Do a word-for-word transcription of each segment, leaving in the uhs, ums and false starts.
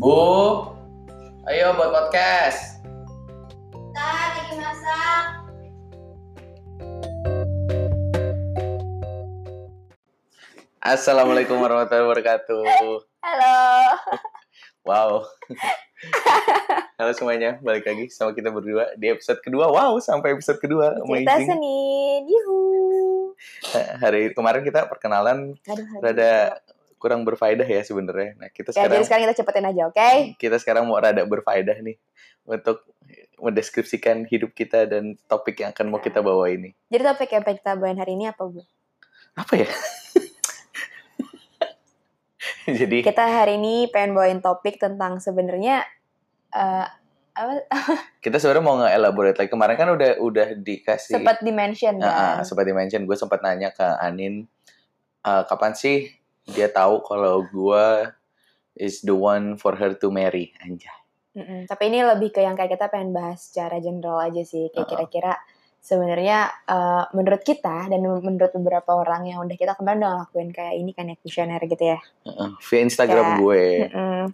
Bu, ayo buat podcast. Kita lagi masak. Assalamualaikum warahmatullahi wabarakatuh. Halo. Wow. Halo semuanya, balik lagi sama kita berdua di episode kedua. Wow, sampai episode kedua. Cerita Senin. Yuhu. Hari kemarin kita perkenalan aduh, rada kurang berfaedah ya sebenarnya. Nah, kita ya, sekarang sekarang kita cepetin aja, oke? Okay? Kita sekarang mau rada berfaedah nih untuk mendeskripsikan hidup kita dan topik yang akan mau kita bawa ini. Jadi topik yang kita bawain hari ini apa, Bu? Apa ya? Jadi kita hari ini pengen bawain topik tentang sebenarnya uh, apa? Kita sebenarnya mau nge-elaborate lagi. Kemarin kan udah udah dikasih sempat di-mention kan. Uh, uh, sempat di-mention. Gue sempat nanya ke Anin uh, kapan sih dia tahu kalau gue is the one for her to marry, anjay. Mm-mm, tapi ini lebih ke yang kayak kita pengen bahas secara general aja sih, kayak uh-uh. kira-kira sebenarnya uh, menurut kita dan menurut beberapa orang yang udah kita kemarin udah ngelakuin kayak ini kan ya, kuesioner gitu ya. Uh-uh, via Instagram kayak, gue.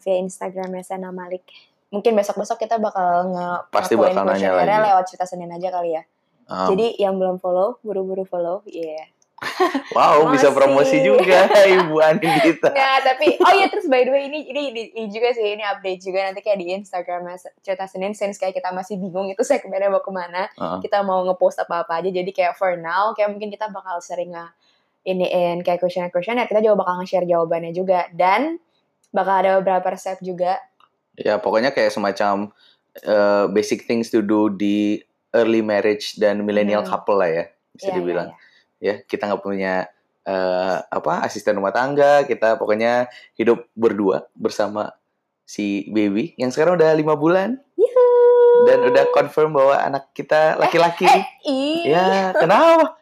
Via Instagramnya Sena Malik. Mungkin besok-besok kita bakal nge-lakuin kuesionernya lewat Cerita Senin aja kali ya. Um. Jadi yang belum follow, buru-buru follow, iya. Yeah. Wow, masih. Bisa promosi juga Ibu Anin kita. Nah, tapi oh ya, terus by the way ini ini ini juga sih, ini update juga nanti kayak di Instagram Cerita Senin, since kayak kita masih bingung itu segmennya mau kemana, uh-huh. kita mau ngepost apa-apa aja. Jadi kayak for now kayak mungkin kita bakal sering iniin kayak questionnaire-questionnaire, kita juga bakal nge-share jawabannya juga dan bakal ada beberapa resep juga. Ya, pokoknya kayak semacam uh, basic things to do di early marriage dan millennial hmm. couple lah ya, bisa yeah, dibilang. Yeah, yeah. Ya, kita nggak punya uh, apa asisten rumah tangga, kita pokoknya hidup berdua bersama si baby yang sekarang udah lima bulan. Yuhu. Dan udah confirm bahwa anak kita laki-laki. Eh, eh, ya, kenapa?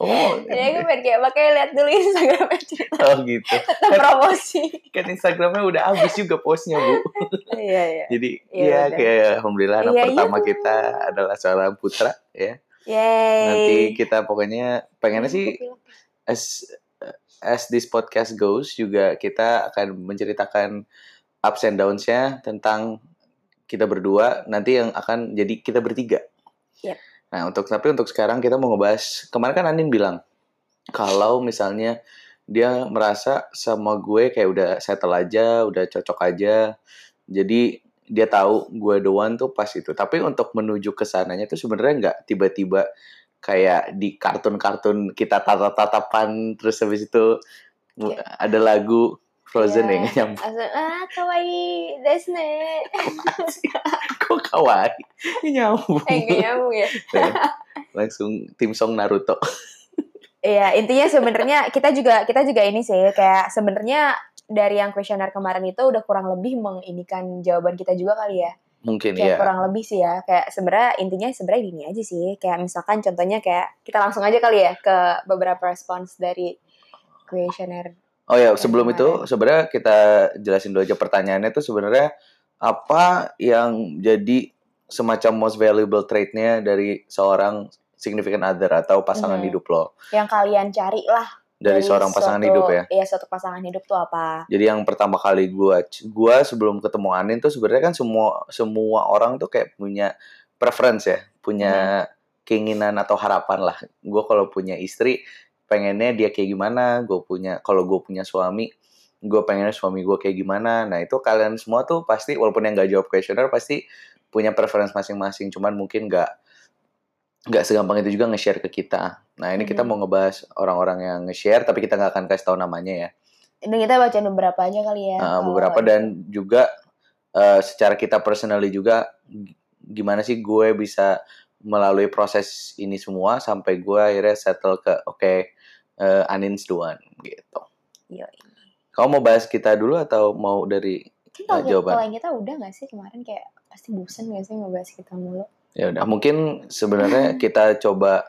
Oh, jadi gue pengen kayak makanya lihat dulu Instagramnya Cerita. Oh gitu. Tetap promosi. Kan Instagramnya udah habis juga postnya, Bu. Iya, iya. Jadi ya kayak alhamdulillah anak pertama kita adalah seorang putra ya. Yay. Nanti kita pokoknya pengennya sih as as this podcast goes juga kita akan menceritakan ups and downs-nya tentang kita berdua, nanti yang akan jadi kita bertiga. Yep. Nah, untuk tapi untuk sekarang kita mau ngebahas, kemarin kan Anin bilang kalau misalnya dia merasa sama gue kayak udah settle aja, udah cocok aja. Jadi dia tahu gue doan tuh pas itu. Tapi untuk menuju kesananya tuh sebenarnya nggak tiba-tiba kayak di kartun-kartun kita tatap-tatapan terus habis itu yeah. ada lagu Frozen yeah. ya nyambung. Ah, kawaii desu ne. Kok kawaii? Nyambung. Eh, nggak nyambung ya. Langsung tim song Naruto. Iya, intinya sebenarnya kita juga kita juga ini sih kayak sebenarnya dari yang kuesioner kemarin itu udah kurang lebih menginikan jawaban kita juga kali ya. Mungkin kayak ya. Kurang lebih sih ya. Kayak sebenarnya intinya sebenarnya gini aja sih. Kayak misalkan contohnya kayak kita langsung aja kali ya ke beberapa respons dari kuesioner. Oh ya, sebelum kemarin. Itu sebenarnya kita jelasin dulu aja pertanyaannya tuh sebenarnya apa yang jadi semacam most valuable trait-nya dari seorang significant other atau pasangan hmm. hidup lo. Yang kalian cari lah. Dari, Dari seorang pasangan suatu, hidup ya. Iya, suatu pasangan hidup tuh apa? Jadi yang pertama kali gue, gue sebelum ketemu Anin tuh sebenarnya kan semua semua orang tuh kayak punya preference ya, punya hmm. keinginan atau harapan lah. Gue kalau punya istri pengennya dia kayak gimana, gue punya kalau gue punya suami, gue pengennya suami gue kayak gimana. Nah itu kalian semua tuh pasti walaupun yang nggak jawab kuesioner pasti punya preference masing-masing. Cuman mungkin nggak nggak segampang itu juga nge-share ke kita. Nah ini hmm. kita mau ngebahas orang-orang yang nge-share, tapi kita nggak akan kasih tahu namanya ya. Dan kita bacain beberapa aja kali ya. Uh, beberapa oh, dan juga uh, secara kita personally juga gimana sih gue bisa melalui proses ini semua sampai gue akhirnya settle ke oke okay, uh, Anin's doan gitu. Yoi. Kamu mau bahas kita dulu atau mau dari uh, jawaban? Kalau yang kita udah nggak sih kemarin kayak pasti bosen nggak sih ngebahas kita mulu. Ya udah, mungkin sebenarnya kita coba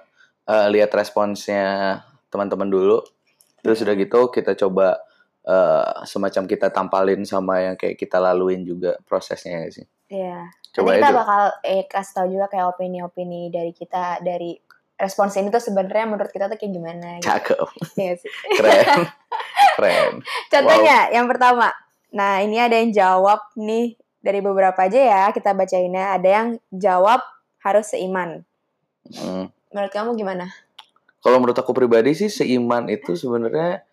uh, lihat responsnya teman-teman dulu. Terus udah gitu kita coba uh, semacam kita tampalin sama yang kayak kita laluin juga prosesnya ya sih. Iya. Coba kita bakal eh, kasih tau juga kayak opini-opini dari kita dari respons ini tuh sebenarnya menurut kita tuh kayak gimana. Cakep. Gitu. Keren. Keren. Contohnya wow. Yang pertama Nah, ini ada yang jawab nih dari beberapa aja ya, kita bacainnya. Ada yang jawab harus seiman. Hmm. Menurut kamu gimana? Kalau menurut aku pribadi sih seiman itu sebenarnya,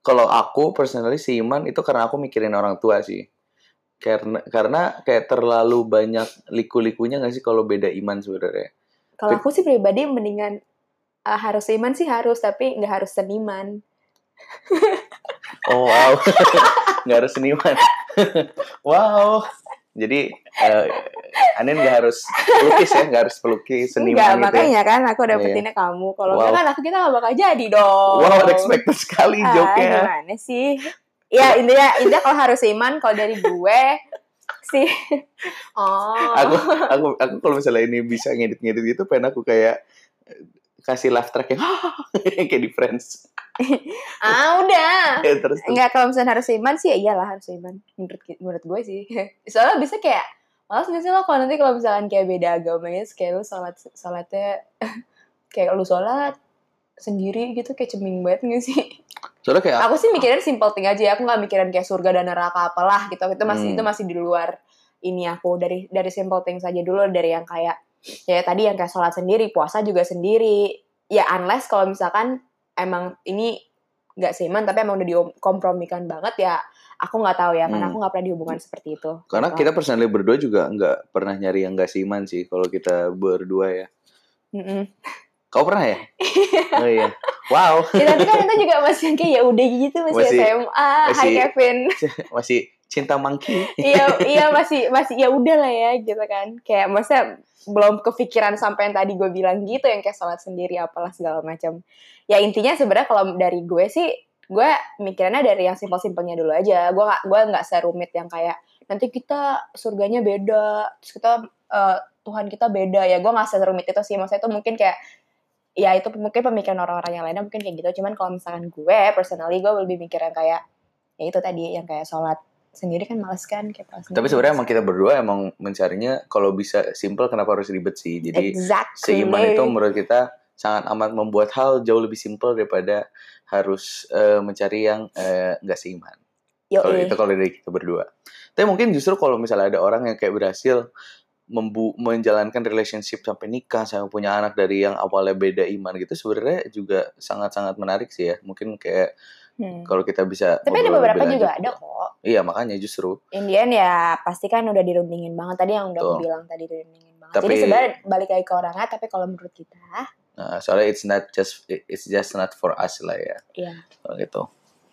kalau aku personally seiman itu karena aku mikirin orang tua sih. Karena karena kayak terlalu banyak liku-likunya nggak sih kalau beda iman sebenarnya. Kalau aku sih pribadi mendingan uh, harus seiman sih harus, tapi nggak harus seniman. Oh wow, nggak harus seniman. Wow, jadi uh, Anin nggak harus pelukis ya, nggak harus pelukis seniman. Nggak, makanya gitu kan aku dapetinnya yeah. kamu. Kalau wow. kan aku kita nggak bakal jadi dong. Wow, unexpected sekali ah, joke-nya. Gimana sih? Ya intinya, intinya kalau harus seiman, kalau dari gue sih. Oh. Aku aku aku kalau misalnya ini bisa ngedit-ngedit gitu, pengen aku kayak kasih laugh track yang kayak di Friends. Ah udah. Ya, terus, terus. Nggak, kalau misalnya harus seiman sih, iyalah harus seiman. Menurut menurut gue sih. Soalnya bisa kayak, malas nggak sih lo kalau nanti kalau misalkan kayak beda agamanya, kayak lo sholat sholatnya kayak lo sholat sendiri gitu, kayak ceming banget nggak sih? Soalnya kayak aku sih mikirin simple thing aja ya, aku nggak mikirin kayak surga dan neraka apalah gitu, itu masih hmm. itu masih di luar ini aku, dari dari simple thing saja dulu, dari yang kayak ya tadi yang kayak sholat sendiri, puasa juga sendiri ya, unless kalau misalkan emang ini nggak seiman tapi emang udah dikompromikan banget ya, aku nggak tahu ya, karena hmm. aku nggak pernah dihubungan seperti itu. Karena gitu, kita personally berdua juga nggak pernah nyari yang nggak seiman sih kalau kita berdua ya. Mm-mm. Kau pernah ya? Oh iya. Wow. Ya, tapi kan itu juga masih kayak ya udah gitu, masih, masih S M A. Masih, Hi Kevin. Masih cinta monkey. Iya, iya masih masih ya udah lah ya gitu kan. Kayak maksudnya belum kepikiran sampai yang tadi gue bilang gitu, yang kayak sholat sendiri apalah segala macam. Ya intinya sebenarnya kalau dari gue sih, gue mikirannya dari yang simpel-simpelnya dulu aja. Gue gak, gue nggak serumit yang kayak nanti kita surganya beda, terus kita uh, Tuhan kita beda ya. Gue nggak serumit itu sih. Maksudnya itu mungkin kayak ya itu mungkin pemikiran orang-orang yang lainnya mungkin kayak gitu. Cuman kalau misalkan gue, personally gue lebih mikir yang kayak, ya itu tadi, yang kayak sholat sendiri kan males kan. Kayak tapi sebenarnya emang kita berdua emang mencarinya, kalau bisa simple kenapa harus ribet sih. Jadi exactly. Seiman itu menurut kita sangat amat membuat hal jauh lebih simple daripada harus uh, mencari yang uh, gak seiman. Kalau itu kalau dari kita berdua. Tapi mungkin justru kalau misalnya ada orang yang kayak berhasil Membu- menjalankan relationship sampai nikah, sampai punya anak dari yang awalnya beda iman gitu, sebenarnya juga sangat-sangat menarik sih ya. Mungkin kayak hmm. kalau kita bisa. Tapi ada beberapa juga ada kok. Iya makanya justru. Indian ya pasti kan udah dirundingin banget tadi yang udah aku bilang tadi dirundingin banget. Tapi, jadi sebenarnya balik lagi ke orangnya, tapi kalau menurut kita. Nah, soalnya it's not just it's just not for us lah ya. Iya. Kalau gitu.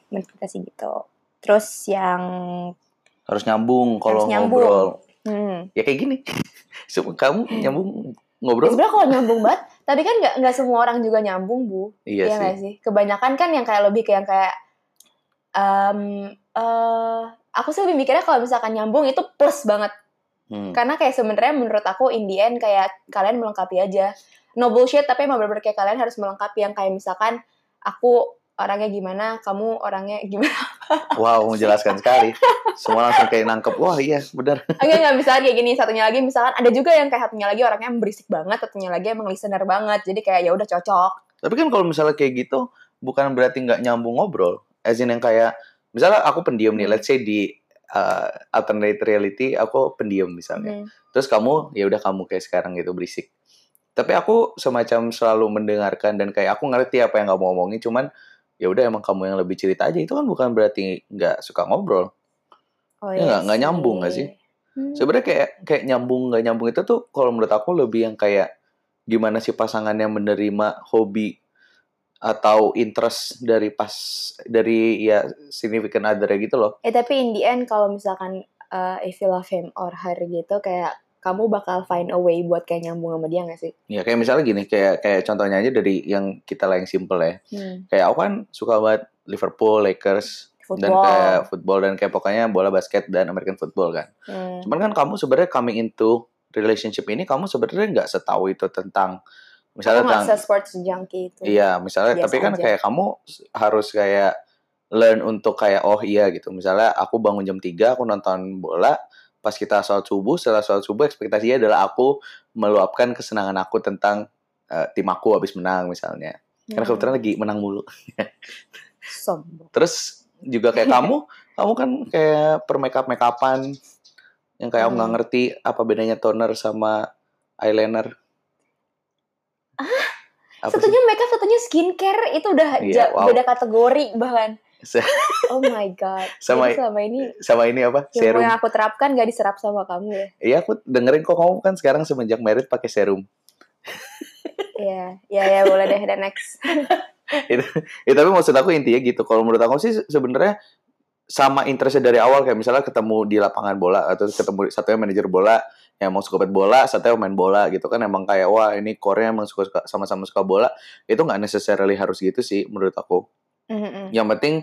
Menurut kita sih gitu. Terus yang harus nyambung kalau ngobrol. Hmm. Ya kayak gini, kamu nyambung ngobrol. Sebenarnya kalau nyambung banget, tapi kan nggak nggak semua orang juga nyambung bu. Iya ya sih. Gak sih. Kebanyakan kan yang kayak lebih kayak yang kayak, um, uh, aku sih lebih mikirnya kalau misalkan nyambung itu plus banget. Hmm. Karena kayak sebenarnya menurut aku in the end kayak kalian melengkapi aja. No bullshit, tapi emang bener-bener kayak kalian harus melengkapi, yang kayak misalkan aku orangnya gimana, kamu orangnya gimana. Wow, menjelaskan sekali. Semua langsung kayak nangkep, wah iya benar. Enggak, enggak, misalkan kayak gini, satunya lagi misalkan ada juga yang kayak satunya lagi orangnya berisik banget, satunya lagi emang listener banget, jadi kayak ya udah cocok. Tapi kan kalau misalnya kayak gitu, bukan berarti nggak nyambung ngobrol. As in yang kayak, misalnya aku pendiam nih, let's say di uh, alternate reality, aku pendiam misalnya. Hmm. Terus kamu, ya udah kamu kayak sekarang gitu, berisik. Tapi aku semacam selalu mendengarkan, dan kayak aku ngerti apa yang kamu omongin, cuman ya udah emang kamu yang lebih cerita aja, itu kan bukan berarti nggak suka ngobrol. Oh, ya nggak nggak nyambung nggak sih? Hmm. Sebenarnya kayak kayak nyambung nggak nyambung itu tuh kalau menurut aku lebih yang kayak gimana sih pasangannya menerima hobi atau interest dari pas dari ya significant other gitu loh. Eh tapi in the end kalau misalkan uh, if you love him or her gitu, kayak kamu bakal find a way buat kayak nyambung sama dia nggak sih? Iya, kayak misalnya gini, kayak kayak contohnya aja dari yang kita lah yang simple ya. Hmm. Kayak aku kan suka banget Liverpool, Lakers, football. Dan kayak football dan kayak pokoknya bola basket dan American football kan. Hmm. Cuman kan kamu sebenarnya coming into relationship ini, kamu sebenarnya nggak setahu itu tentang misalnya tentang sports junkie itu. Iya, misalnya biasa tapi kan aja. Kayak kamu harus kayak learn untuk kayak oh iya gitu. Misalnya aku bangun jam tiga, aku nonton bola. Pas kita sholat subuh, setelah sholat subuh ekspektasinya adalah aku meluapkan kesenangan aku tentang uh, tim aku habis menang misalnya. Hmm. Karena kebetulan lagi menang mulu. Sombong. Terus juga kayak kamu, kamu kan kayak per makeup makeupan yang kayak hmm. om nggak ngerti apa bedanya toner sama eyeliner. Ah, satunya makeup, satunya skincare, itu udah yeah, wow. beda kategori bahkan. Oh my god. Sama, sama ini sama ini apa? Yang serum. Yang aku terapkan gak diserap sama kamu ya? Iya, aku dengerin kok kamu kan sekarang semenjak married pakai serum. Iya, ya ya boleh deh, dan next. Itu ya, tapi maksud aku intinya gitu. Kalau menurut aku sih sebenarnya sama interestnya dari awal, kayak misalnya ketemu di lapangan bola atau ketemu satunya manajer bola yang emang suka bet bola, satunya main bola gitu kan, emang kayak wah ini core-nya emang suka, suka sama-sama suka bola, itu nggak necessarily harus gitu sih menurut aku. Mm-hmm. Yang penting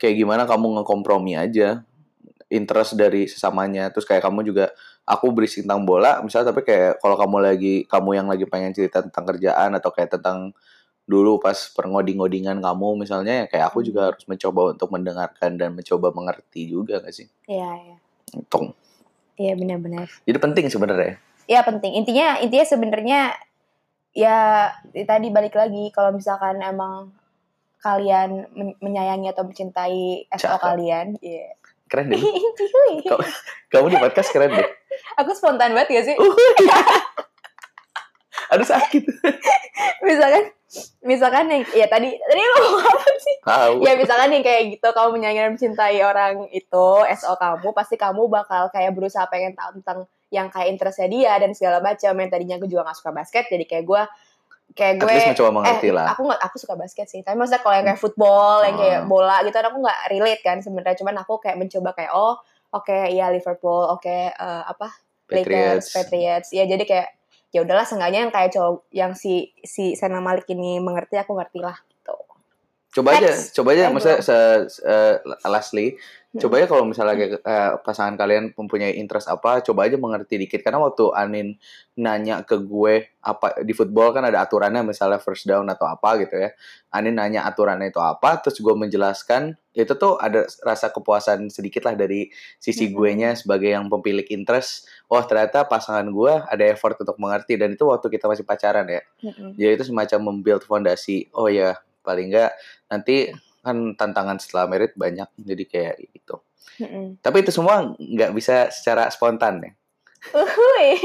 kayak gimana kamu ngekompromi aja interest dari sesamanya. Terus kayak kamu juga, aku berisik tentang bola misalnya, tapi kayak kalau kamu lagi kamu yang lagi pengen cerita tentang kerjaan atau kayak tentang dulu pas pengoding-ngodingan kamu misalnya, ya kayak aku juga harus mencoba untuk mendengarkan dan mencoba mengerti juga, gak sih? Iya, iya. Tong. Iya, benar-benar. Jadi penting sebenarnya. Iya, penting. Intinya intinya sebenarnya ya tadi balik lagi, kalau misalkan emang kalian menyayangi atau mencintai S O kalian, yeah. Keren deh. kamu, kamu di podcast keren deh. Aku spontan banget gak sih? Aduh sakit. misalkan misalkan yang ya tadi tadi lo ngomong apa sih? Tahu. Ya misalkan yang kayak gitu, kamu menyayangi dan mencintai orang itu S O kamu, pasti kamu bakal kayak berusaha pengen tahu tentang yang kayak interestnya dia dan segala macam. Yang tadinya aku juga gak suka basket, jadi kayak gue kayak gue, eh, lah. aku nggak, aku suka basket sih. Tapi maksudnya kalau yang kayak football, hmm. yang kayak bola gitu, aku nggak relate kan sebenarnya. Cuman aku kayak mencoba kayak, oh, oke, okay, ya Liverpool, oke, okay, uh, apa, Lakers, Patriots. Patriots. Ya jadi kayak, ya udahlah, seenggaknya yang kayak cowok, yang si si Sena Malik ini mengerti, aku ngerti lah gitu. Coba Next. aja, coba aja, maksudnya se- uh, lastly, hmm. coba aja kalau misalnya kayak, uh, pasangan kalian mempunyai interest apa, coba aja mengerti dikit. Karena waktu Anin nanya ke gue apa di football kan ada aturannya, misalnya first down atau apa gitu ya. Anin nanya aturannya itu apa, terus gue menjelaskan, itu tuh ada rasa kepuasan sedikit lah dari sisi hmm. guenya sebagai yang pemilik interest. Wah, ternyata pasangan gue ada effort untuk mengerti, dan itu waktu kita masih pacaran ya. Hmm. Jadi itu semacam membuild fondasi. Oh ya, paling enggak nanti kan tantangan setelah merit banyak, jadi kayak gitu. Mm-mm. Tapi itu semua nggak bisa secara spontan ya. Uhuy.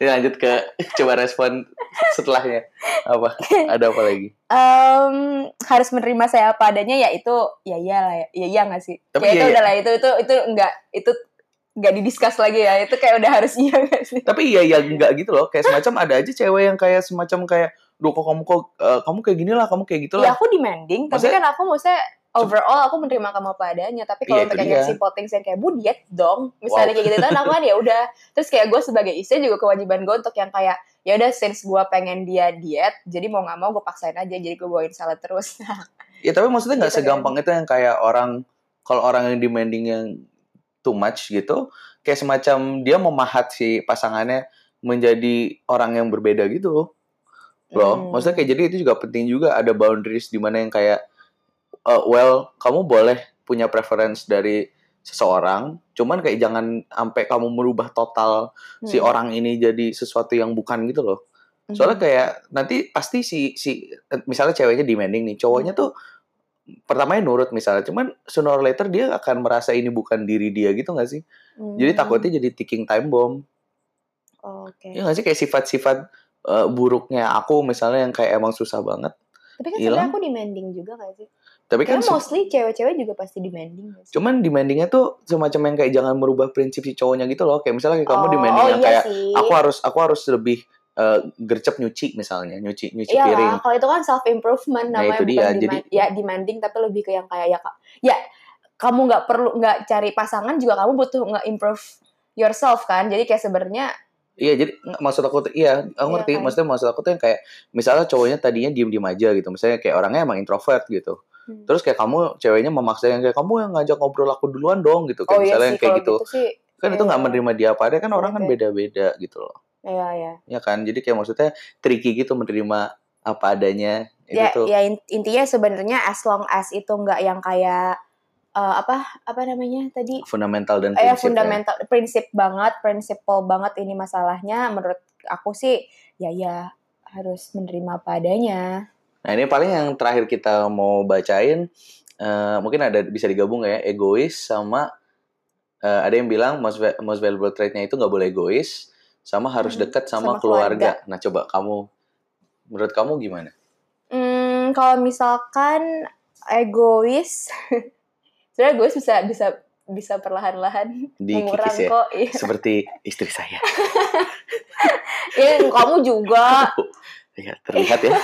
Lanjut ke coba respon setelahnya apa? Ada apa lagi? Um, harus menerima saya apa adanya, ya itu ya iyalah, ya iya nggak sih? Tapi ya, ya itu ya. udahlah itu itu itu nggak itu nggak didiskus lagi ya, itu kayak udah harus iya nggak sih? Tapi iya ya nggak gitu loh, kayak semacam ada aja cewek yang kayak semacam kayak duh kok kamu kok uh, kamu kayak gini lah, kamu kayak gitu lah. Ya aku demanding, tapi maksudnya, kan aku maksudnya overall aku menerima kamu apa adanya. Tapi kalau mereka iya, ngasih potting yang kayak bu diet dong, misalnya wow. kayak gitu, kan aku kan ya udah. Terus kayak gue sebagai istri juga kewajiban gue untuk yang kayak ya udah, since gue pengen dia diet, jadi mau nggak mau gue paksain aja, jadi gue bawain salad terus. Ya tapi maksudnya nggak gitu, segampang kan? Itu yang kayak orang, kalau orang yang demanding yang too much gitu, kayak semacam dia memahat si pasangannya menjadi orang yang berbeda gitu. Loh, hmm. maksudnya kayak jadi itu juga penting juga, ada boundaries di mana yang kayak uh, well, kamu boleh punya preference dari seseorang, cuman kayak jangan sampai kamu merubah total hmm. si orang ini jadi sesuatu yang bukan gitu loh. Soalnya hmm. kayak nanti pasti si si misalnya ceweknya demanding nih, cowoknya tuh pertamanya nurut misalnya, cuman sooner or later dia akan merasa ini bukan diri dia gitu enggak sih? Hmm. Jadi takutnya jadi ticking time bomb. Oh, oke. Okay. Ya enggak sih, kayak sifat-sifat Uh, buruknya aku misalnya yang kayak emang susah banget. Tapi kan sebenarnya aku demanding juga kayak sih. Tapi kan karena mostly cewek-cewek juga pasti demanding. Sih. Cuman demandingnya tuh semacam yang kayak jangan merubah prinsip si cowoknya gitu loh. Kayak misalnya kayak oh, kamu demanding oh, yang iya kayak sih. aku harus aku harus lebih uh, gercep nyuci misalnya, nyuci nyuci Iyalah, piring. Kalau itu kan self improvement namanya. Nah, itu dia. Jadi demand, ya demanding tapi lebih ke yang kayak ya ya kamu enggak perlu enggak cari pasangan juga, kamu butuh nge-improve yourself kan. Jadi kayak sebenarnya iya, jadi maksud aku tuh, iya, aku ngerti. Iya, kan? Maksudnya maksud aku tuh yang kayak, misalnya cowoknya tadinya diem-diem aja gitu, misalnya kayak orangnya emang introvert gitu. Hmm. Terus kayak kamu, ceweknya memaksa yang kayak, kamu yang ngajak ngobrol aku duluan dong gitu. Kayak oh, misalnya iya sih, kayak gitu. gitu sih, kan iya, itu nggak iya. menerima dia apa ada, kan orang iya, kan beda-beda gitu loh. Iya, iya. Iya kan, jadi kayak maksudnya tricky gitu menerima apa adanya. Itu ya, tuh. Ya intinya sebenarnya as long as itu nggak yang kayak, Uh, apa apa namanya tadi fundamental dan prinsip, eh, fundamental ya. prinsip banget prinsipal banget ini masalahnya, menurut aku sih ya ya harus menerima apa adanya. Nah ini paling yang terakhir kita mau bacain uh, mungkin ada bisa digabung ya, egois sama uh, ada yang bilang most, most valuable trait-nya itu nggak boleh egois, sama harus hmm, dekat sama, sama keluarga. keluarga. Nah, coba kamu, menurut kamu gimana? Hmm, kalau misalkan egois, sebenarnya egois bisa bisa bisa perlahan-lahan mengurang ya, kok. Iya. Seperti istri saya. Ya, kamu juga. Ya, terlihat ya.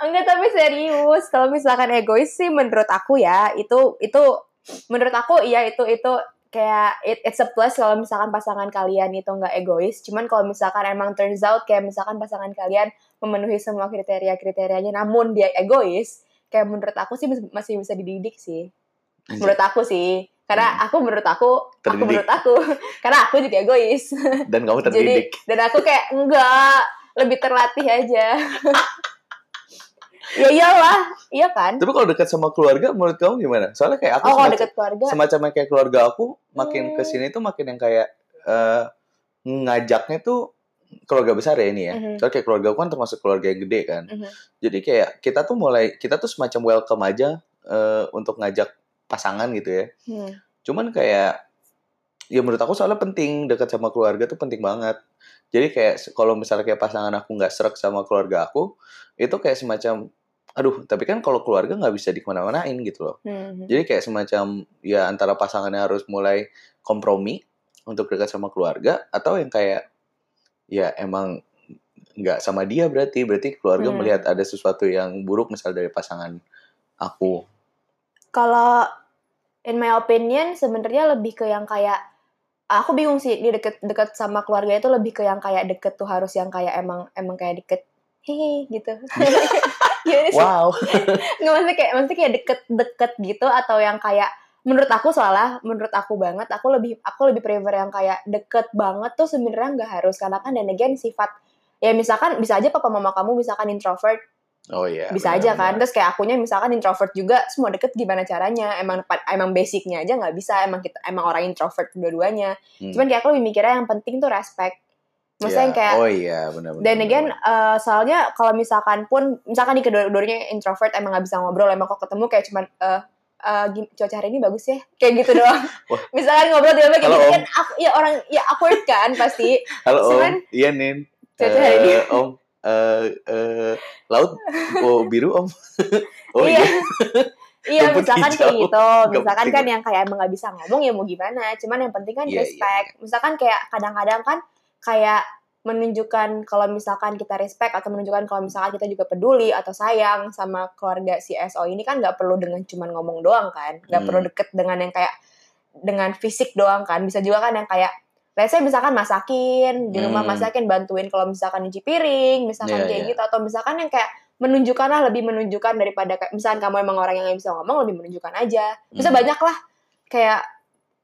Enggak, tapi serius, kalau misalkan egois sih menurut aku ya, itu itu menurut aku iya itu itu kayak it, it's a plus kalau misalkan pasangan kalian itu nggak egois. Cuman kalau misalkan emang turns out kayak misalkan pasangan kalian memenuhi semua kriteria-kriterianya namun dia egois, kayak menurut aku sih masih bisa dididik sih. Anjir. Menurut aku sih, karena aku menurut aku, terdidik. aku menurut aku karena aku juga egois. Dan kamu terdidik. Jadi, dan aku kayak enggak, lebih terlatih aja. Ya iyalah, iya kan. Tapi kalau dekat sama keluarga, menurut kamu gimana? Soalnya kayak aku oh, semacam, dekat keluarga. semacamnya kayak keluarga aku, makin hmm. kesini tuh makin yang kayak uh, ngajaknya tuh keluarga besar ya ini ya. Mm-hmm. Soalnya kayak keluarga aku kan termasuk keluarga yang gede kan. Mm-hmm. Jadi kayak kita tuh mulai, kita tuh semacam welcome aja uh, untuk ngajak pasangan gitu ya. Hmm. Cuman kayak, ya menurut aku soalnya penting, dekat sama keluarga tuh penting banget. Jadi kayak kalau misalnya kayak pasangan aku nggak sreg sama keluarga aku, itu kayak semacam, aduh, tapi kan kalau keluarga nggak bisa dikemana-manain gitu loh. Mm-hmm. Jadi kayak semacam, ya antara pasangannya harus mulai kompromi untuk dekat sama keluarga, atau yang kayak, ya emang nggak sama dia berarti, berarti keluarga mm. melihat ada sesuatu yang buruk misalnya dari pasangan aku. Kalau in my opinion, sebenarnya lebih ke yang kayak, aku bingung sih di deket-deket sama keluarga itu lebih ke yang kayak deket tuh harus yang kayak emang emang kayak deket hehe gitu. Wow. Nggak maksudnya kayak maksudnya kayak deket-deket gitu atau yang kayak menurut aku salah menurut aku banget aku lebih aku lebih prefer yang kayak deket banget tuh sebenarnya nggak harus karena kan dan again sifat ya misalkan bisa aja papa mama kamu misalkan introvert. Oh iya. Yeah, bisa bener, aja kan. Bener. Terus kayak akunya misalkan introvert juga, semua deket gimana caranya? Emang emang basicnya aja nggak bisa. Emang kita emang orang introvert dua-duanya. Hmm. Cuman kayak aku lebih mikirnya yang penting tuh respect. Maksudnya yeah. yang kayak. Oh iya, yeah, benar-benar. Dan again, uh, soalnya kalau misalkan pun, misalkan di kedua-duanya introvert emang nggak bisa ngobrol, emang kok ketemu kayak cuman. Uh, Uh, cuaca hari ini bagus ya, kayak gitu doang. Misalkan ngobrol dia kayak gitu kan, aku, ya orang ya awkward kan pasti. Halo cuman, Om, iya Nin. Cuaca hari ini uh, Om. Uh, uh, laut oh, biru om oh iya iya misalkan kayak gitu misalkan kan yang kayak emang nggak bisa ngomong ya mau gimana cuman yang penting kan yeah, respect yeah. Misalkan kayak kadang-kadang kan kayak menunjukkan kalau misalkan kita respect atau menunjukkan kalau misalkan kita juga peduli atau sayang sama keluarga si S O ini kan nggak perlu dengan cuman ngomong doang kan nggak hmm. perlu deket dengan yang kayak dengan fisik doang kan bisa juga kan yang kayak biasanya misalkan masakin, di rumah hmm. masakin, bantuin kalau misalkan nyuci piring, misalkan yeah, kayak yeah. gitu. Atau misalkan yang kayak menunjukkan lah, lebih menunjukkan daripada, misalkan kamu emang orang yang gak bisa ngomong, lebih menunjukkan aja. Bisa hmm. banyak lah, kayak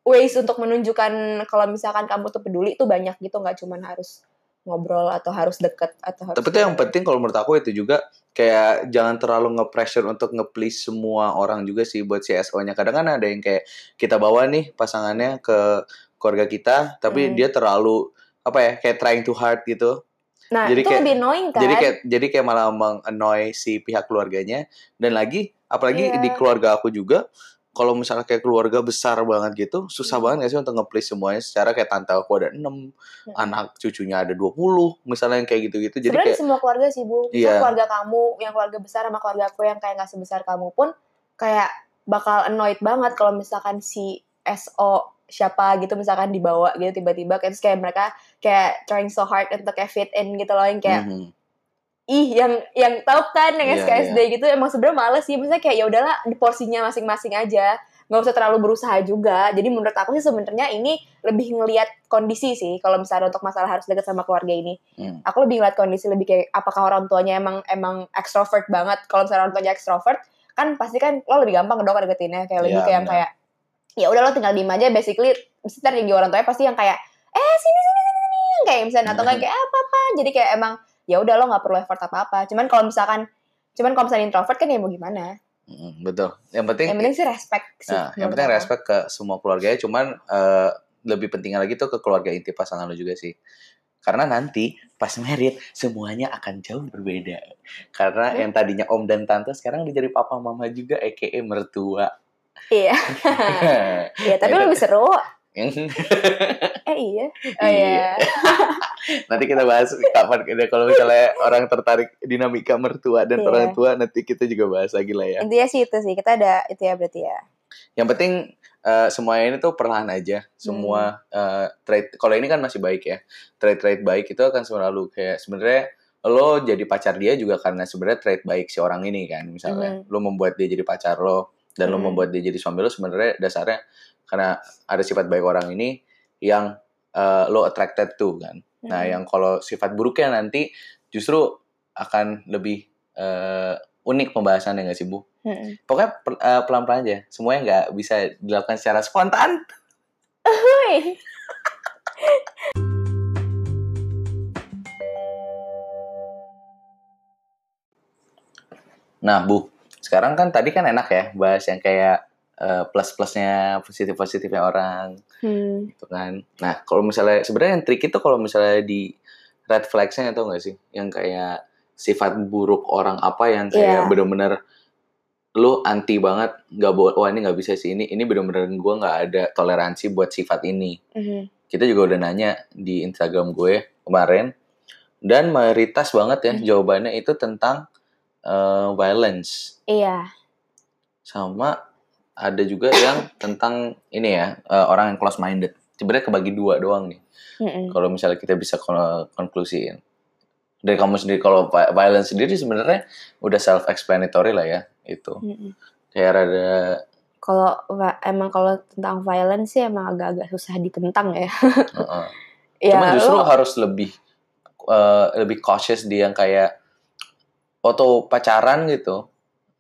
ways untuk menunjukkan kalau misalkan kamu tuh peduli tuh banyak gitu. Gak cuma harus ngobrol atau harus deket. Atau harus tapi itu yang penting kalau menurut aku itu juga, kayak jangan terlalu nge-pressure untuk nge-please semua orang juga sih buat C S O-nya. Kadang kan ada yang kayak, kita bawa nih pasangannya ke keluarga kita, tapi hmm. dia terlalu apa ya, kayak trying too hard gitu. Nah, jadi itu kayak, lebih annoying kan? Jadi kayak, jadi kayak malah meng-annoy si pihak keluarganya. Dan lagi, apalagi yeah. di keluarga aku juga, kalau misalnya kayak keluarga besar banget gitu, susah hmm. banget gak sih untuk nge-please semuanya secara kayak tante aku ada enam, hmm. anak cucunya ada dua puluh, misalnya yang kayak gitu-gitu. Jadi sebenarnya kayak, semua keluarga sih, Bu. Iya. Keluarga kamu, yang keluarga besar sama keluarga aku yang kayak gak sebesar kamu pun, kayak bakal annoyed banget kalau misalkan si S O siapa gitu misalkan dibawa gitu tiba-tiba kayak kayak mereka kayak trying so hard untuk kayak fit in gitu loh yang kayak mm-hmm. ih yang yang tau kan yang yeah, S K S D yeah. gitu emang sebenarnya males sih maksudnya kayak ya udahlah di porsinya masing-masing aja nggak usah terlalu berusaha juga jadi menurut aku sih sebenarnya ini lebih ngelihat kondisi sih kalau misalnya untuk masalah harus dekat sama keluarga ini mm. aku lebih ngelihat kondisi lebih kayak apakah orang tuanya emang emang extrovert banget kalau misalnya orang tuanya extrovert kan pasti kan lo lebih gampang dong deketinnya kayak yeah, lebih kayak yeah. kayak ya udah lo tinggal diem aja basically sekitar yang orang tuanya pasti yang kayak eh sini sini sini sini kayak misalnya atau kayak eh, apa apa jadi kayak emang ya udah lo nggak perlu effort apa apa cuman kalau misalkan cuman kalau misalnya introvert kan ya mau gimana mm, betul yang penting yang penting sih respect sih nah, yang penting respect ke semua keluarganya cuman uh, lebih pentingnya lagi tuh ke keluarga inti pasangan lo juga sih Karena nanti pas married semuanya akan jauh berbeda. Karena hmm. yang tadinya om dan tante sekarang dia jadi papa mama juga, aka mertua. Iya. Iya, tapi lebih seru. eh iya. Oh iya. Nanti kita bahas kapan kalau misalnya orang tertarik dinamika mertua dan iya. orang tua, nanti kita juga bahas lagi lah ya. Intinya sih itu sih, kita ada itu ya berarti ya. Yang penting Uh, semuanya ini tuh perlahan aja, semua hmm. uh, trade. Kalau ini kan masih baik ya, trade-trade baik itu akan selalu kayak sebenarnya lo jadi pacar dia juga karena sebenarnya trade baik si orang ini kan, misalnya hmm. lo membuat dia jadi pacar lo dan hmm. lo membuat dia jadi suami lo sebenarnya dasarnya karena ada sifat baik orang ini yang uh, lo attracted to kan. Hmm. Nah yang kalau sifat buruknya nanti justru akan lebih uh, unik pembahasannya nggak sih Bu? Hmm. Pokoknya uh, pelan-pelan aja. Semuanya nggak bisa dilakukan secara spontan. Uhuy. Nah Bu, sekarang kan tadi kan enak ya bahas yang kayak uh, plus-plusnya, positif-positifnya orang, hmm. gitu kan. Nah kalau misalnya sebenarnya yang tricky tuh kalau misalnya di red flagsnya atau nggak sih, yang kayak sifat buruk orang apa yang kayak yeah. benar-benar lu anti banget, nggak boleh, wah ini nggak bisa sih, ini ini benar-benar gue nggak ada toleransi buat sifat ini. Mm-hmm. Kita juga udah nanya di Instagram gue kemarin dan mayoritas banget ya mm-hmm. jawabannya itu tentang uh, violence. Iya. Yeah. Sama ada juga yang tentang ini ya uh, orang yang close minded. Sebenarnya kebagi dua doang nih. Mm-hmm. Kalau misalnya kita bisa kon- konklusiin. Dari kamu sendiri, kalau violence sendiri sebenarnya udah self-explanatory lah ya, itu. Mm-hmm. Kayak rada... Kalau emang kalau tentang violence sih emang agak-agak susah ditentang ya. Uh-uh. Cuma ya, justru lo... harus lebih uh, lebih cautious di yang kayak foto pacaran gitu.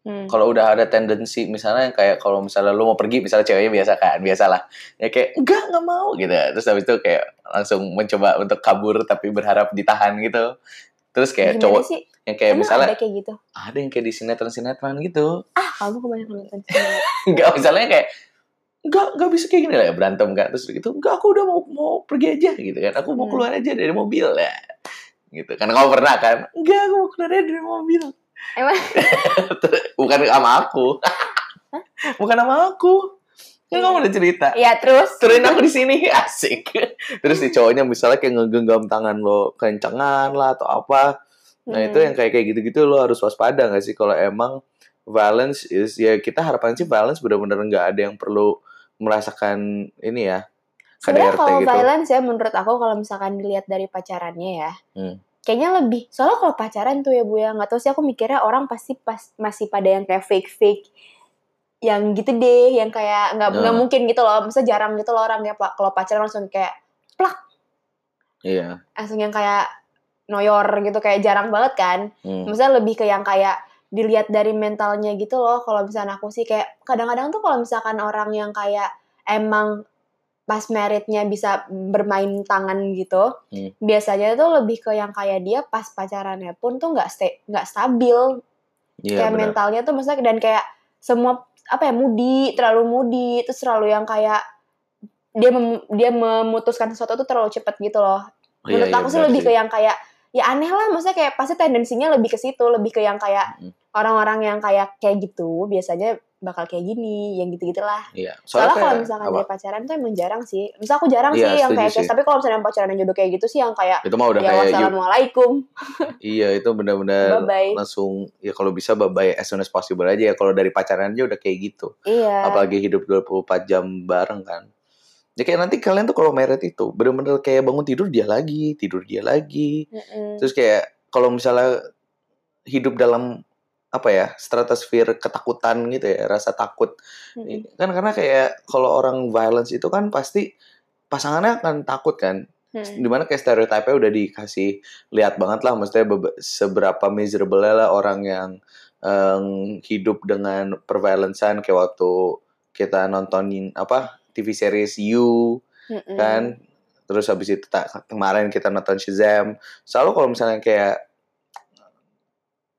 Hmm. Kalau udah ada tendensi misalnya kayak kalau misalnya lu mau pergi misalnya ceweknya biasa kan, biasalah. Ya kayak enggak enggak mau gitu. Terus habis itu kayak langsung mencoba untuk kabur tapi berharap ditahan gitu. Terus kayak gimana cowok sih? Yang kayak emang misalnya ada kayak gitu. Ada yang kayak di sinetron-sinetron gitu. Ah, kamu kebanyakan nonton sinetron. Enggak, misalnya kayak enggak enggak bisa kayak gini lah ya, berantem enggak terus gitu. Enggak, aku udah mau mau pergi aja gitu kan. Aku mau keluar aja dari mobil ya. Gitu. Karena kamu pernah kan? Enggak, aku mau keluar aja dari mobil. Emang? Bukan sama aku. Hah? Bukan sama aku. Kan ya, kamu udah cerita. Iya, terus. Terusin aku di sini, asik. Terus si cowoknya misalnya kayak ngegenggam tangan lo kencengan lah atau apa. Nah, hmm. itu yang kayak kayak gitu-gitu lo harus waspada enggak sih kalau emang violence is ya kita harapan sih violence benar-benar enggak ada yang perlu merasakan ini ya. Sebenarnya kalau gitu. Violence ya menurut aku kalau misalkan dilihat dari pacarannya ya. Hmm. Kayaknya lebih, soalnya kalau pacaran tuh ya Bu ya, gak tau sih aku mikirnya orang pasti pas, masih pada yang kayak fake-fake, yang gitu deh, yang kayak gak, yeah. gak mungkin gitu loh, maksudnya jarang gitu loh orang kayak kalau pacaran langsung kayak plak, yeah. langsung yang kayak noyor gitu, kayak jarang banget kan, mm. maksudnya lebih ke yang kayak dilihat dari mentalnya gitu loh, kalau misalnya aku sih kayak, kadang-kadang tuh kalau misalkan orang yang kayak emang, pas married-nya bisa bermain tangan gitu, hmm. biasanya tuh lebih ke yang kayak dia pas pacarannya pun tuh nggak sta- nggak stabil, yeah, kayak bener. Mentalnya tuh maksudnya dan kayak semua apa ya moody, terlalu moody, terus terlalu yang kayak dia mem- dia memutuskan sesuatu tuh terlalu cepat gitu loh. Oh, menurut iya, aku iya, sih lebih sih. Ke yang kayak ya aneh lah, maksudnya kayak pasti tendensinya lebih ke situ, lebih ke yang kayak hmm. orang-orang yang kayak kayak gitu biasanya bakal kayak gini, yang gitu-gitulah. Iya. Soalnya, Soalnya kalau misalkan apa? Dari pacaran tuh emang jarang sih. Misal aku jarang iya, sih yang kayak sih. Tapi kalau misalnya pacaran yang jodoh kayak gitu sih yang kayak itu mah udah ya, kayak wassalamualaikum. Iya, itu benar-benar langsung ya kalau bisa bye-bye as soon as possible aja ya kalau dari pacarannya udah kayak gitu. Iya. Apalagi hidup dua puluh empat jam bareng kan. Ya kayak nanti kalian tuh kalau married itu benar-benar kayak bangun tidur dia lagi, tidur dia lagi. Mm-mm. Terus kayak kalau misalnya hidup dalam apa ya stratosfer ketakutan gitu ya rasa takut mm-hmm. kan karena kayak kalau orang violence itu kan pasti pasangannya akan takut kan mm-hmm. dimana kayak stereotipnya udah dikasih lihat banget lah maksudnya be- seberapa miserable lah orang yang um, hidup dengan perviolencean kayak waktu kita nontonin apa T V series You mm-hmm. kan terus habis itu ta- kemarin kita nonton Shazam selalu kalau misalnya kayak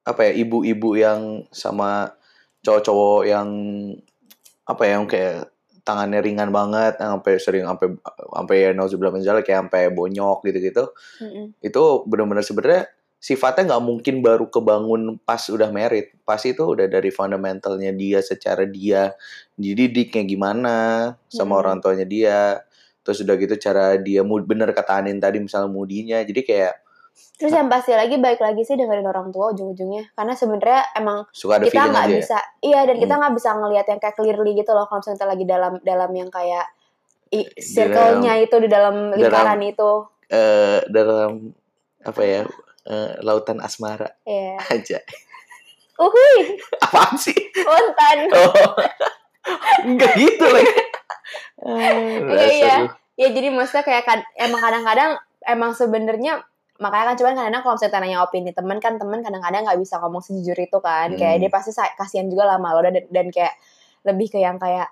apa ya ibu-ibu yang sama cowok-cowok yang apa ya yang kayak tangannya ringan banget, sampai sering sampai sampai nauzubillah min dzalik kayak sampai bonyok gitu-gitu. Mm-hmm. Itu benar-benar sebenarnya sifatnya nggak mungkin baru kebangun pas udah married. Pas itu udah dari fundamentalnya dia, secara dia dididiknya gimana sama mm-hmm. orang tuanya dia. Terus udah gitu cara dia mood, bener kata Anin tadi misalnya moodinya. Jadi kayak terus yang pasti lagi balik lagi sih dengerin orang tua ujung-ujungnya, karena sebenarnya emang kita nggak bisa ya? iya dan kita nggak hmm. bisa ngelihat yang kayak clearly gitu loh kalau misalnya kita lagi dalam dalam yang kayak i- circle-nya itu di dalam lingkaran dalam, itu uh, dalam apa ya uh, lautan asmara yeah. aja uhui apaan sih lautan oh. nggak gitu lagi uh, iya iya ya jadi maksudnya kayak kad- emang kadang-kadang emang sebenarnya makanya kan cuman kadang-kadang kalau misalnya nanya opini temen kan temen kadang-kadang nggak bisa ngomong sejujur itu kan hmm. kayak dia pasti kasihan juga lah sama lo, dan, dan kayak lebih ke yang kayak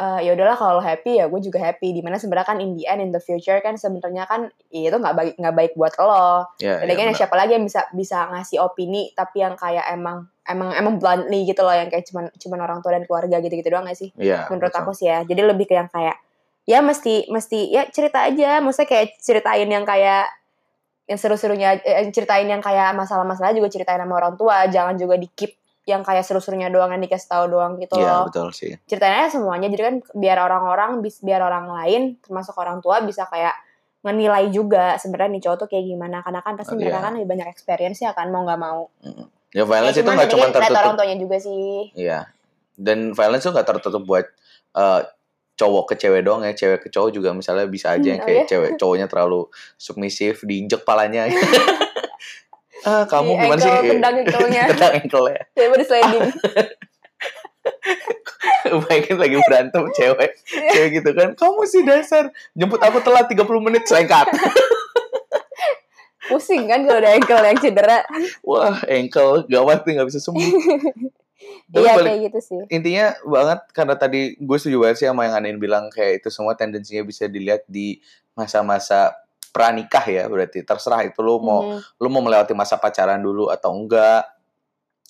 e, ya udahlah kalau lo happy ya gue juga happy, dimana sebenarnya kan in the end in the future kan sebenarnya kan ya itu nggak baik nggak baik buat lo yeah, dan yeah, kan siapa lagi yang bisa bisa ngasih opini tapi yang kayak emang emang emang bluntly gitu loh, yang kayak cuman cuman orang tua dan keluarga gitu-gitu doang nggak sih yeah, menurut betul. Aku sih ya jadi lebih ke yang kayak ya mesti mesti ya cerita aja, maksudnya kayak ceritain yang kayak yang seru-serunya, ceritain yang kayak masalah-masalah juga ceritain sama orang tua, jangan juga di-keep yang kayak seru-serunya doang, yang dikasih tahu doang gitu ya, loh. Iya, betul sih. Ceritain aja semuanya, jadi kan biar orang-orang, biar orang lain, termasuk orang tua bisa kayak menilai juga sebenarnya nih cowok tuh kayak gimana, karena kan pasti oh, mereka yeah. kan lebih banyak experience ya kan, mau gak mau. Ya, violence ya, itu gak cuma tertutup. Orang tuanya juga sih. Iya, dan violence tuh gak tertutup buat Uh, cowok ke cewek doang ya, cewek ke cowok juga misalnya bisa aja yang kayak oh, iya? cewek cowoknya terlalu submisif, diinjek palanya. ah, kamu di gimana sih? Tendang engkelnya. Tendang engkelnya. Cewek disliding. Bayangin lagi berantem cewek. Cewek gitu kan, kamu sih dasar. Jemput aku telat tiga puluh menit, selengkat. Pusing kan kalau ada engkel yang cedera. Wah, engkel gawat nih, gak bisa sembuh. Tapi iya balik, kayak gitu sih. Intinya banget karena tadi gue setuju banget sih sama yang Anin bilang kayak itu semua tendensinya bisa dilihat di masa-masa pranikah ya, berarti terserah itu lo mau mm-hmm. lo mau melewati masa pacaran dulu atau enggak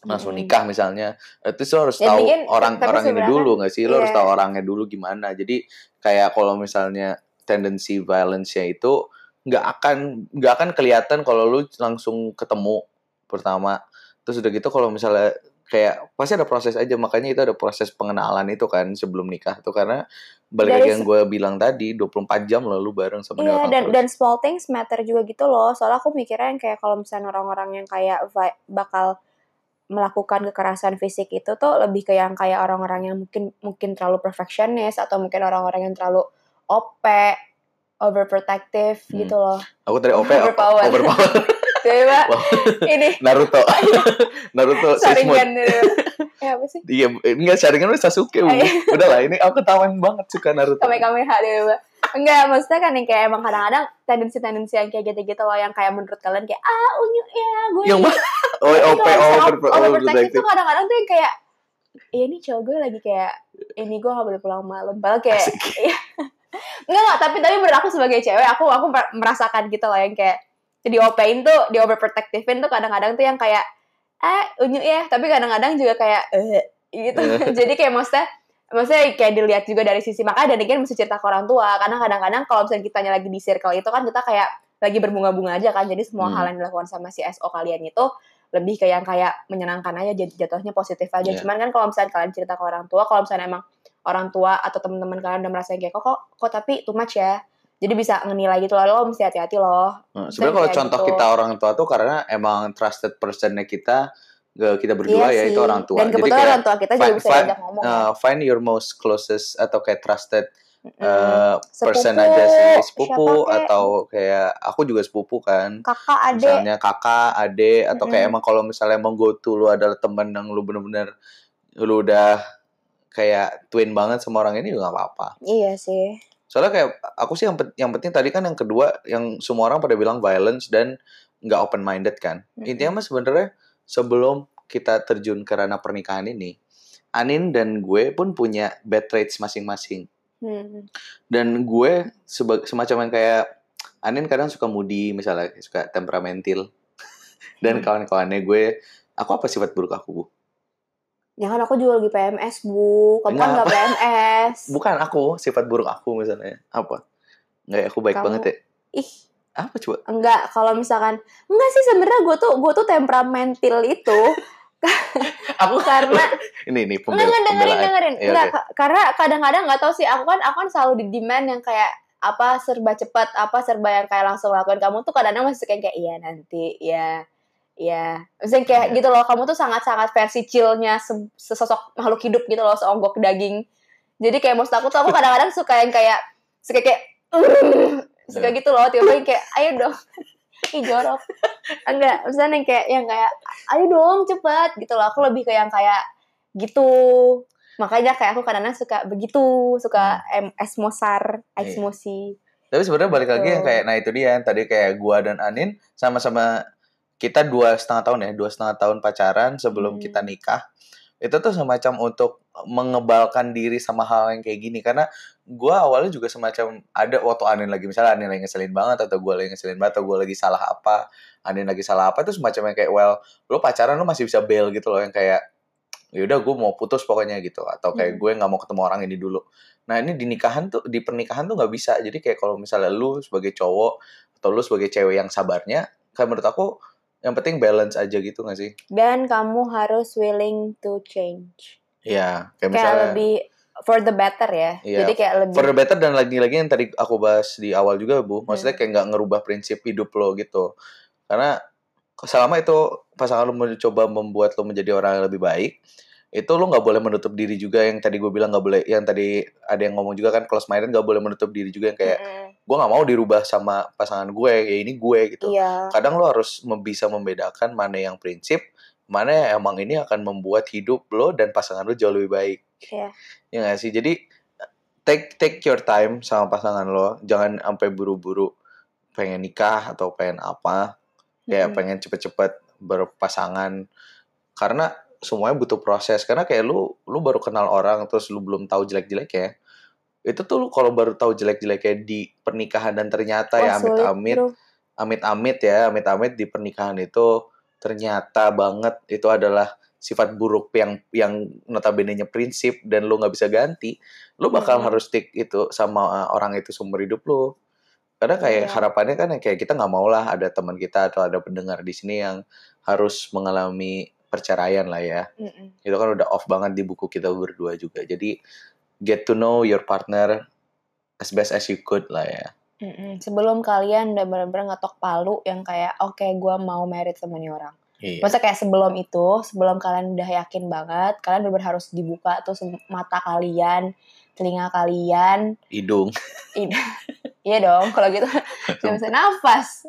langsung mm-hmm. nikah misalnya, itu lo harus ya, tahu bikin, orang-orang ini dulu nggak sih lo yeah. harus tahu orangnya dulu gimana. Jadi kayak kalau misalnya tendensi violence-nya itu nggak akan nggak akan kelihatan kalau lo langsung ketemu pertama. Terus udah gitu kalau misalnya kayak pasti ada proses aja, makanya itu ada proses pengenalan itu kan sebelum nikah tuh, karena balik lagi yang gue bilang tadi dua puluh empat jam loh lu bareng sama yeah, orang. Iya, dan terus. Dan small things matter juga gitu loh. Soalnya aku mikirnya yang kayak kalau misalnya orang-orang yang kayak bakal melakukan kekerasan fisik itu tuh lebih ke yang kayak orang-orang yang mungkin mungkin terlalu perfectionist atau mungkin orang-orang yang terlalu O P, overprotective hmm. gitu loh. Aku tadi O P, overpower. overpower. Coba wow. ini Naruto Naruto Sharingan ya apa sih? Iya, enggak Sharingan udah Sasuke. Udah lah, ini aku ketawain banget suka Naruto. Kamekameha deh, Mbak. Enggak, maksudnya kan yang kayak emang kadang-kadang tendensi-tendensi yang kayak gitu-gitu loh, yang kayak menurut kalian kayak ah unyu ya gue. Yang oh O P overprotective itu kadang-kadang tuh yang kayak iya nih cowok gue lagi kayak ini gue gak boleh pulang malam. Padahal kayak enggak enggak, tapi tapi menurut aku sebagai cewek aku aku merasakan gitu loh yang kayak di O P-in tuh, di overprotective-in tuh kadang-kadang tuh yang kayak eh unyu ya, tapi kadang-kadang juga kayak eh gitu. Jadi kayak maksudnya maksudnya kayak dilihat juga dari sisi, makanya dan again mesti cerita ke orang tua, karena kadang-kadang kalau misalnya kitanya lagi di circle itu kan kita kayak lagi berbunga-bunga aja kan, jadi semua hmm. hal yang dilakukan sama si S O kalian itu lebih kayak yang kayak menyenangkan aja, jatuhnya positif aja. Yeah. Cuman kan kalau misalnya kalian cerita ke orang tua, kalau misalnya emang orang tua atau teman-teman kalian udah merasa kayak kok kok, kok tapi too much ya. Jadi bisa ngenilai gitu loh, lo mesti hati-hati loh. Nah, sebenarnya kalau contoh gitu. Kita orang tua tuh karena emang trusted person-nya kita, kita berdua iya ya, itu orang tua. Dan kebetulan orang tua kita juga bisa diajak ngomong. Uh, find your most closest atau kayak trusted uh, person aja sih. Sepupu kayak, atau kayak, aku juga sepupu kan. Kakak, adek. Misalnya kakak, adek, atau mm-hmm. kayak emang kalau misalnya emang go to lo adalah temen yang lo bener-bener, lo udah kayak twin banget sama orang ini juga gak apa-apa. Iya sih. Soalnya kayak aku sih yang, yang penting tadi kan yang kedua yang semua orang pada bilang violence dan nggak open minded kan. Mm-hmm. Intinya mas sebenarnya sebelum kita terjun ke ranah pernikahan ini, Anin dan gue pun punya bad traits masing-masing. Mm-hmm. Dan gue seba- semacam yang kayak Anin kadang suka moody misalnya, suka temperamental. Dan mm-hmm. kawan-kawannya gue, aku apa sifat buruk aku bu? Jangan, aku juga lagi P M S, Bu. Kamu kan nggak P M S. Bukan aku, sifat buruk aku misalnya. Apa? Nggak, aku baik kamu, banget ya. Ih. Apa coba? Enggak, kalau misalkan... Enggak sih, sebenarnya gue tuh gue tuh temperamental itu. Aku karena... ini, ini pembel, enggak, dengerin, dengerin. Ya, enggak, okay. Karena kadang-kadang nggak tahu sih. Aku kan, aku kan selalu di demand yang kayak... apa serba cepat, apa serba yang kayak langsung lakukan. Kamu tuh kadang-kadang masih kayak, kayak iya nanti, ya... ya, maksudnya kayak yeah. gitu loh. Kamu tuh sangat-sangat versi chillnya sesosok makhluk hidup gitu loh, seonggok daging. Jadi kayak maksud aku tuh, aku kadang-kadang suka yang kayak suka kayak uh, suka gitu loh. Tiba-tiba kayak ayo dong, ih jorok. Enggak, maksudnya yang kayak yang kayak ayo dong cepat gitu loh. Aku lebih ke yang kayak gitu. Makanya kayak aku kadang-kadang suka begitu, suka em esmosar, esmosi. Yeah. Tapi sebenarnya balik lagi yang kayak nah itu dia tadi kayak gua dan Anin sama-sama. Kita dua setengah tahun ya, dua setengah tahun pacaran sebelum hmm. kita nikah. Itu tuh semacam untuk mengebalkan diri sama hal yang kayak gini. Karena gue awalnya juga semacam ada waktu Anin lagi. Misalnya Anin lagi ngeselin banget, atau gue lagi ngeselin banget, atau gue lagi salah apa. Anin lagi salah apa, itu semacam yang kayak, well, lo pacaran lo masih bisa bail gitu loh. Yang kayak, yaudah gue mau putus pokoknya gitu. Atau kayak hmm. gue gak mau ketemu orang ini dulu. Nah ini di nikahan tuh, di pernikahan tuh gak bisa. Jadi kayak kalau misalnya lo sebagai cowok, atau lo sebagai cewek yang sabarnya, kayak menurut aku, yang penting balance aja gitu gak sih? Dan kamu harus willing to change. Iya. Kayak, kayak misalnya, lebih for the better ya. Iya, jadi kayak lebih for the better, dan lagi-lagi yang tadi aku bahas di awal juga, Bu. Maksudnya kayak gak ngerubah prinsip hidup lo gitu. Karena selama itu pasangan lo mencoba membuat lo menjadi orang yang lebih baik, itu lo gak boleh menutup diri juga. Yang tadi gue bilang gak boleh, yang tadi ada yang ngomong juga kan, close minded, gak boleh menutup diri juga. Yang kayak mm-hmm. gue gak mau dirubah sama pasangan gue, ya ini gue gitu. Iya. Kadang lo harus bisa membedakan mana yang prinsip, mana yang emang ini akan membuat hidup lo dan pasangan lo jauh lebih baik. Iya. Ya gak sih? Jadi take take your time sama pasangan lo. Jangan sampai buru-buru pengen nikah atau pengen apa. Kayak mm-hmm. pengen cepet-cepet berpasangan. Karena semuanya butuh proses. Karena kayak lo, lo baru kenal orang, terus lo belum tahu jelek-jeleknya. Itu tuh kalau baru tahu jelek-jeleknya di pernikahan, dan ternyata oh, ya amit-amit amit-amit ya amit-amit di pernikahan itu ternyata banget itu adalah sifat buruk yang yang notabenenya prinsip dan lo nggak bisa ganti. Lo bakal hmm. harus stick itu sama orang itu seumur hidup lo. Karena kayak yeah. harapannya kan kayak kita nggak mau lah ada teman kita atau ada pendengar di sini yang harus mengalami perceraian lah ya. Mm-mm. Itu kan udah off banget di buku kita berdua juga. Jadi get to know your partner as best as you could lah ya. Mm-mm. Sebelum kalian udah benar-benar ngetok palu yang kayak oke okay, gue mau married sama nih orang. Iya. Maksudnya kayak sebelum itu, sebelum kalian udah yakin banget, kalian benar-benar harus dibuka tuh mata kalian, telinga kalian, hidung. Hidung. Iya dong, kalau gitu jangan bisa nafas.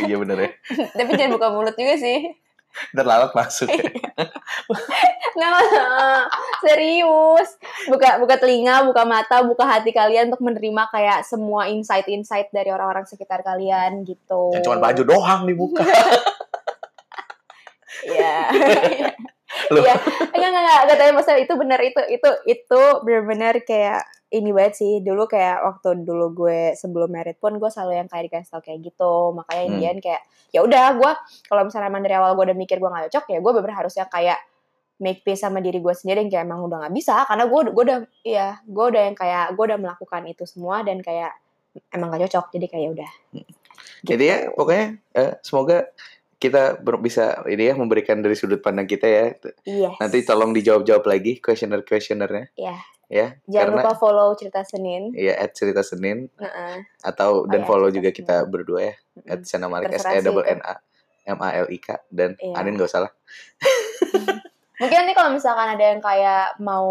Iya benar ya. Tapi jangan buka mulut juga sih. Ntar lalat masuk ya. Nggak, serius. Buka buka telinga, buka mata, buka hati kalian untuk menerima kayak semua insight-insight dari orang-orang sekitar kalian gitu. Jangan cuma baju doang dibuka. Iya. Iya. Enggak enggak katanya masalah itu benar itu itu itu benar-benar kayak ini banget sih. Dulu kayak waktu dulu gue sebelum married pun gue selalu yang kayak dikasih tau kayak gitu. Makanya hmm. Indian kayak ya udah gue kalau misalnya emang dari awal gue udah mikir gue nggak cocok ya gue benar harusnya kayak make peace sama diri gue sendiri yang kayak emang udah nggak bisa karena gue gue udah ya gue udah yang kayak gue udah melakukan itu semua dan kayak emang nggak cocok jadi kayak udah. Gitu. Jadi ya pokoknya eh, semoga kita bisa ini ya memberikan dari sudut pandang kita ya. Yes. Nanti tolong dijawab-jawab lagi kuesioner-kuesionernya. Iya. Yeah. Ya. Jangan karena, lupa follow Cerita Senin. Iya, at Cerita Senin. Uh-uh. Atau dan oh, ya, follow juga Senin. Kita berdua ya. Mm-hmm. At Senamalik S E N A M A L I K dan yeah. Anin enggak usah lah. Mungkin nih kalau misalkan ada yang kayak mau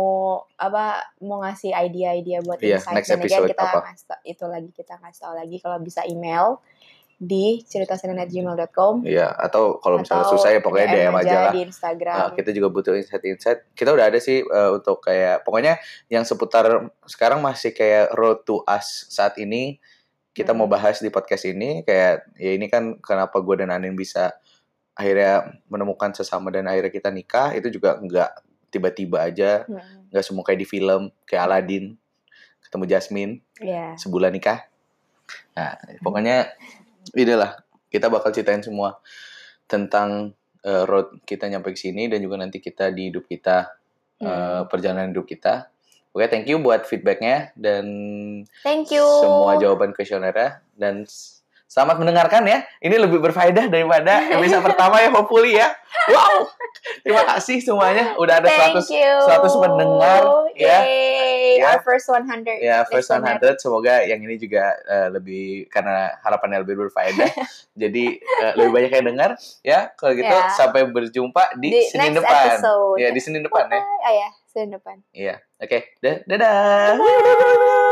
apa mau ngasih idea-idea buat yeah, insight dan kita ngasih, itu lagi kita ngasih tau lagi kalau bisa email di ceritasenin at gmail dot com. Iya, atau kalau misalnya atau susah ya pokoknya D M, D M aja lah di Instagram. Nah, kita juga butuh insight-insight. Kita udah ada sih uh, untuk kayak pokoknya yang seputar sekarang masih kayak road to us saat ini kita hmm. mau bahas di podcast ini kayak ya ini kan kenapa gue dan Anin bisa akhirnya menemukan sesama dan akhirnya kita nikah itu juga enggak tiba-tiba aja. Hmm. Enggak semua kayak di film kayak Aladdin ketemu Jasmine. Yeah. Sebulan nikah. Nah, pokoknya hmm. Udah lah, kita bakal ceritain semua tentang uh, road kita nyampe ke sini dan juga nanti kita di hidup kita, hmm. uh, perjalanan hidup kita. Oke, okay, thank you buat feedbacknya dan thank you semua jawaban kuesionernya dan selamat mendengarkan ya. Ini lebih berfaedah daripada episode pertama ya, hopefully ya. Wow. Terima kasih semuanya udah ada seratus pendengar ya. Yeah. Our first one hundred. Ya, yeah, first one hundred. Semoga yang ini juga uh, lebih, karena harapannya lebih berfaedah. Jadi uh, lebih banyak yang dengar ya. Kalau gitu yeah. sampai berjumpa di, di Senin depan. Episode. Ya, di Senin depan ya. Oh ya, Senin depan. Iya. Oke, dadah.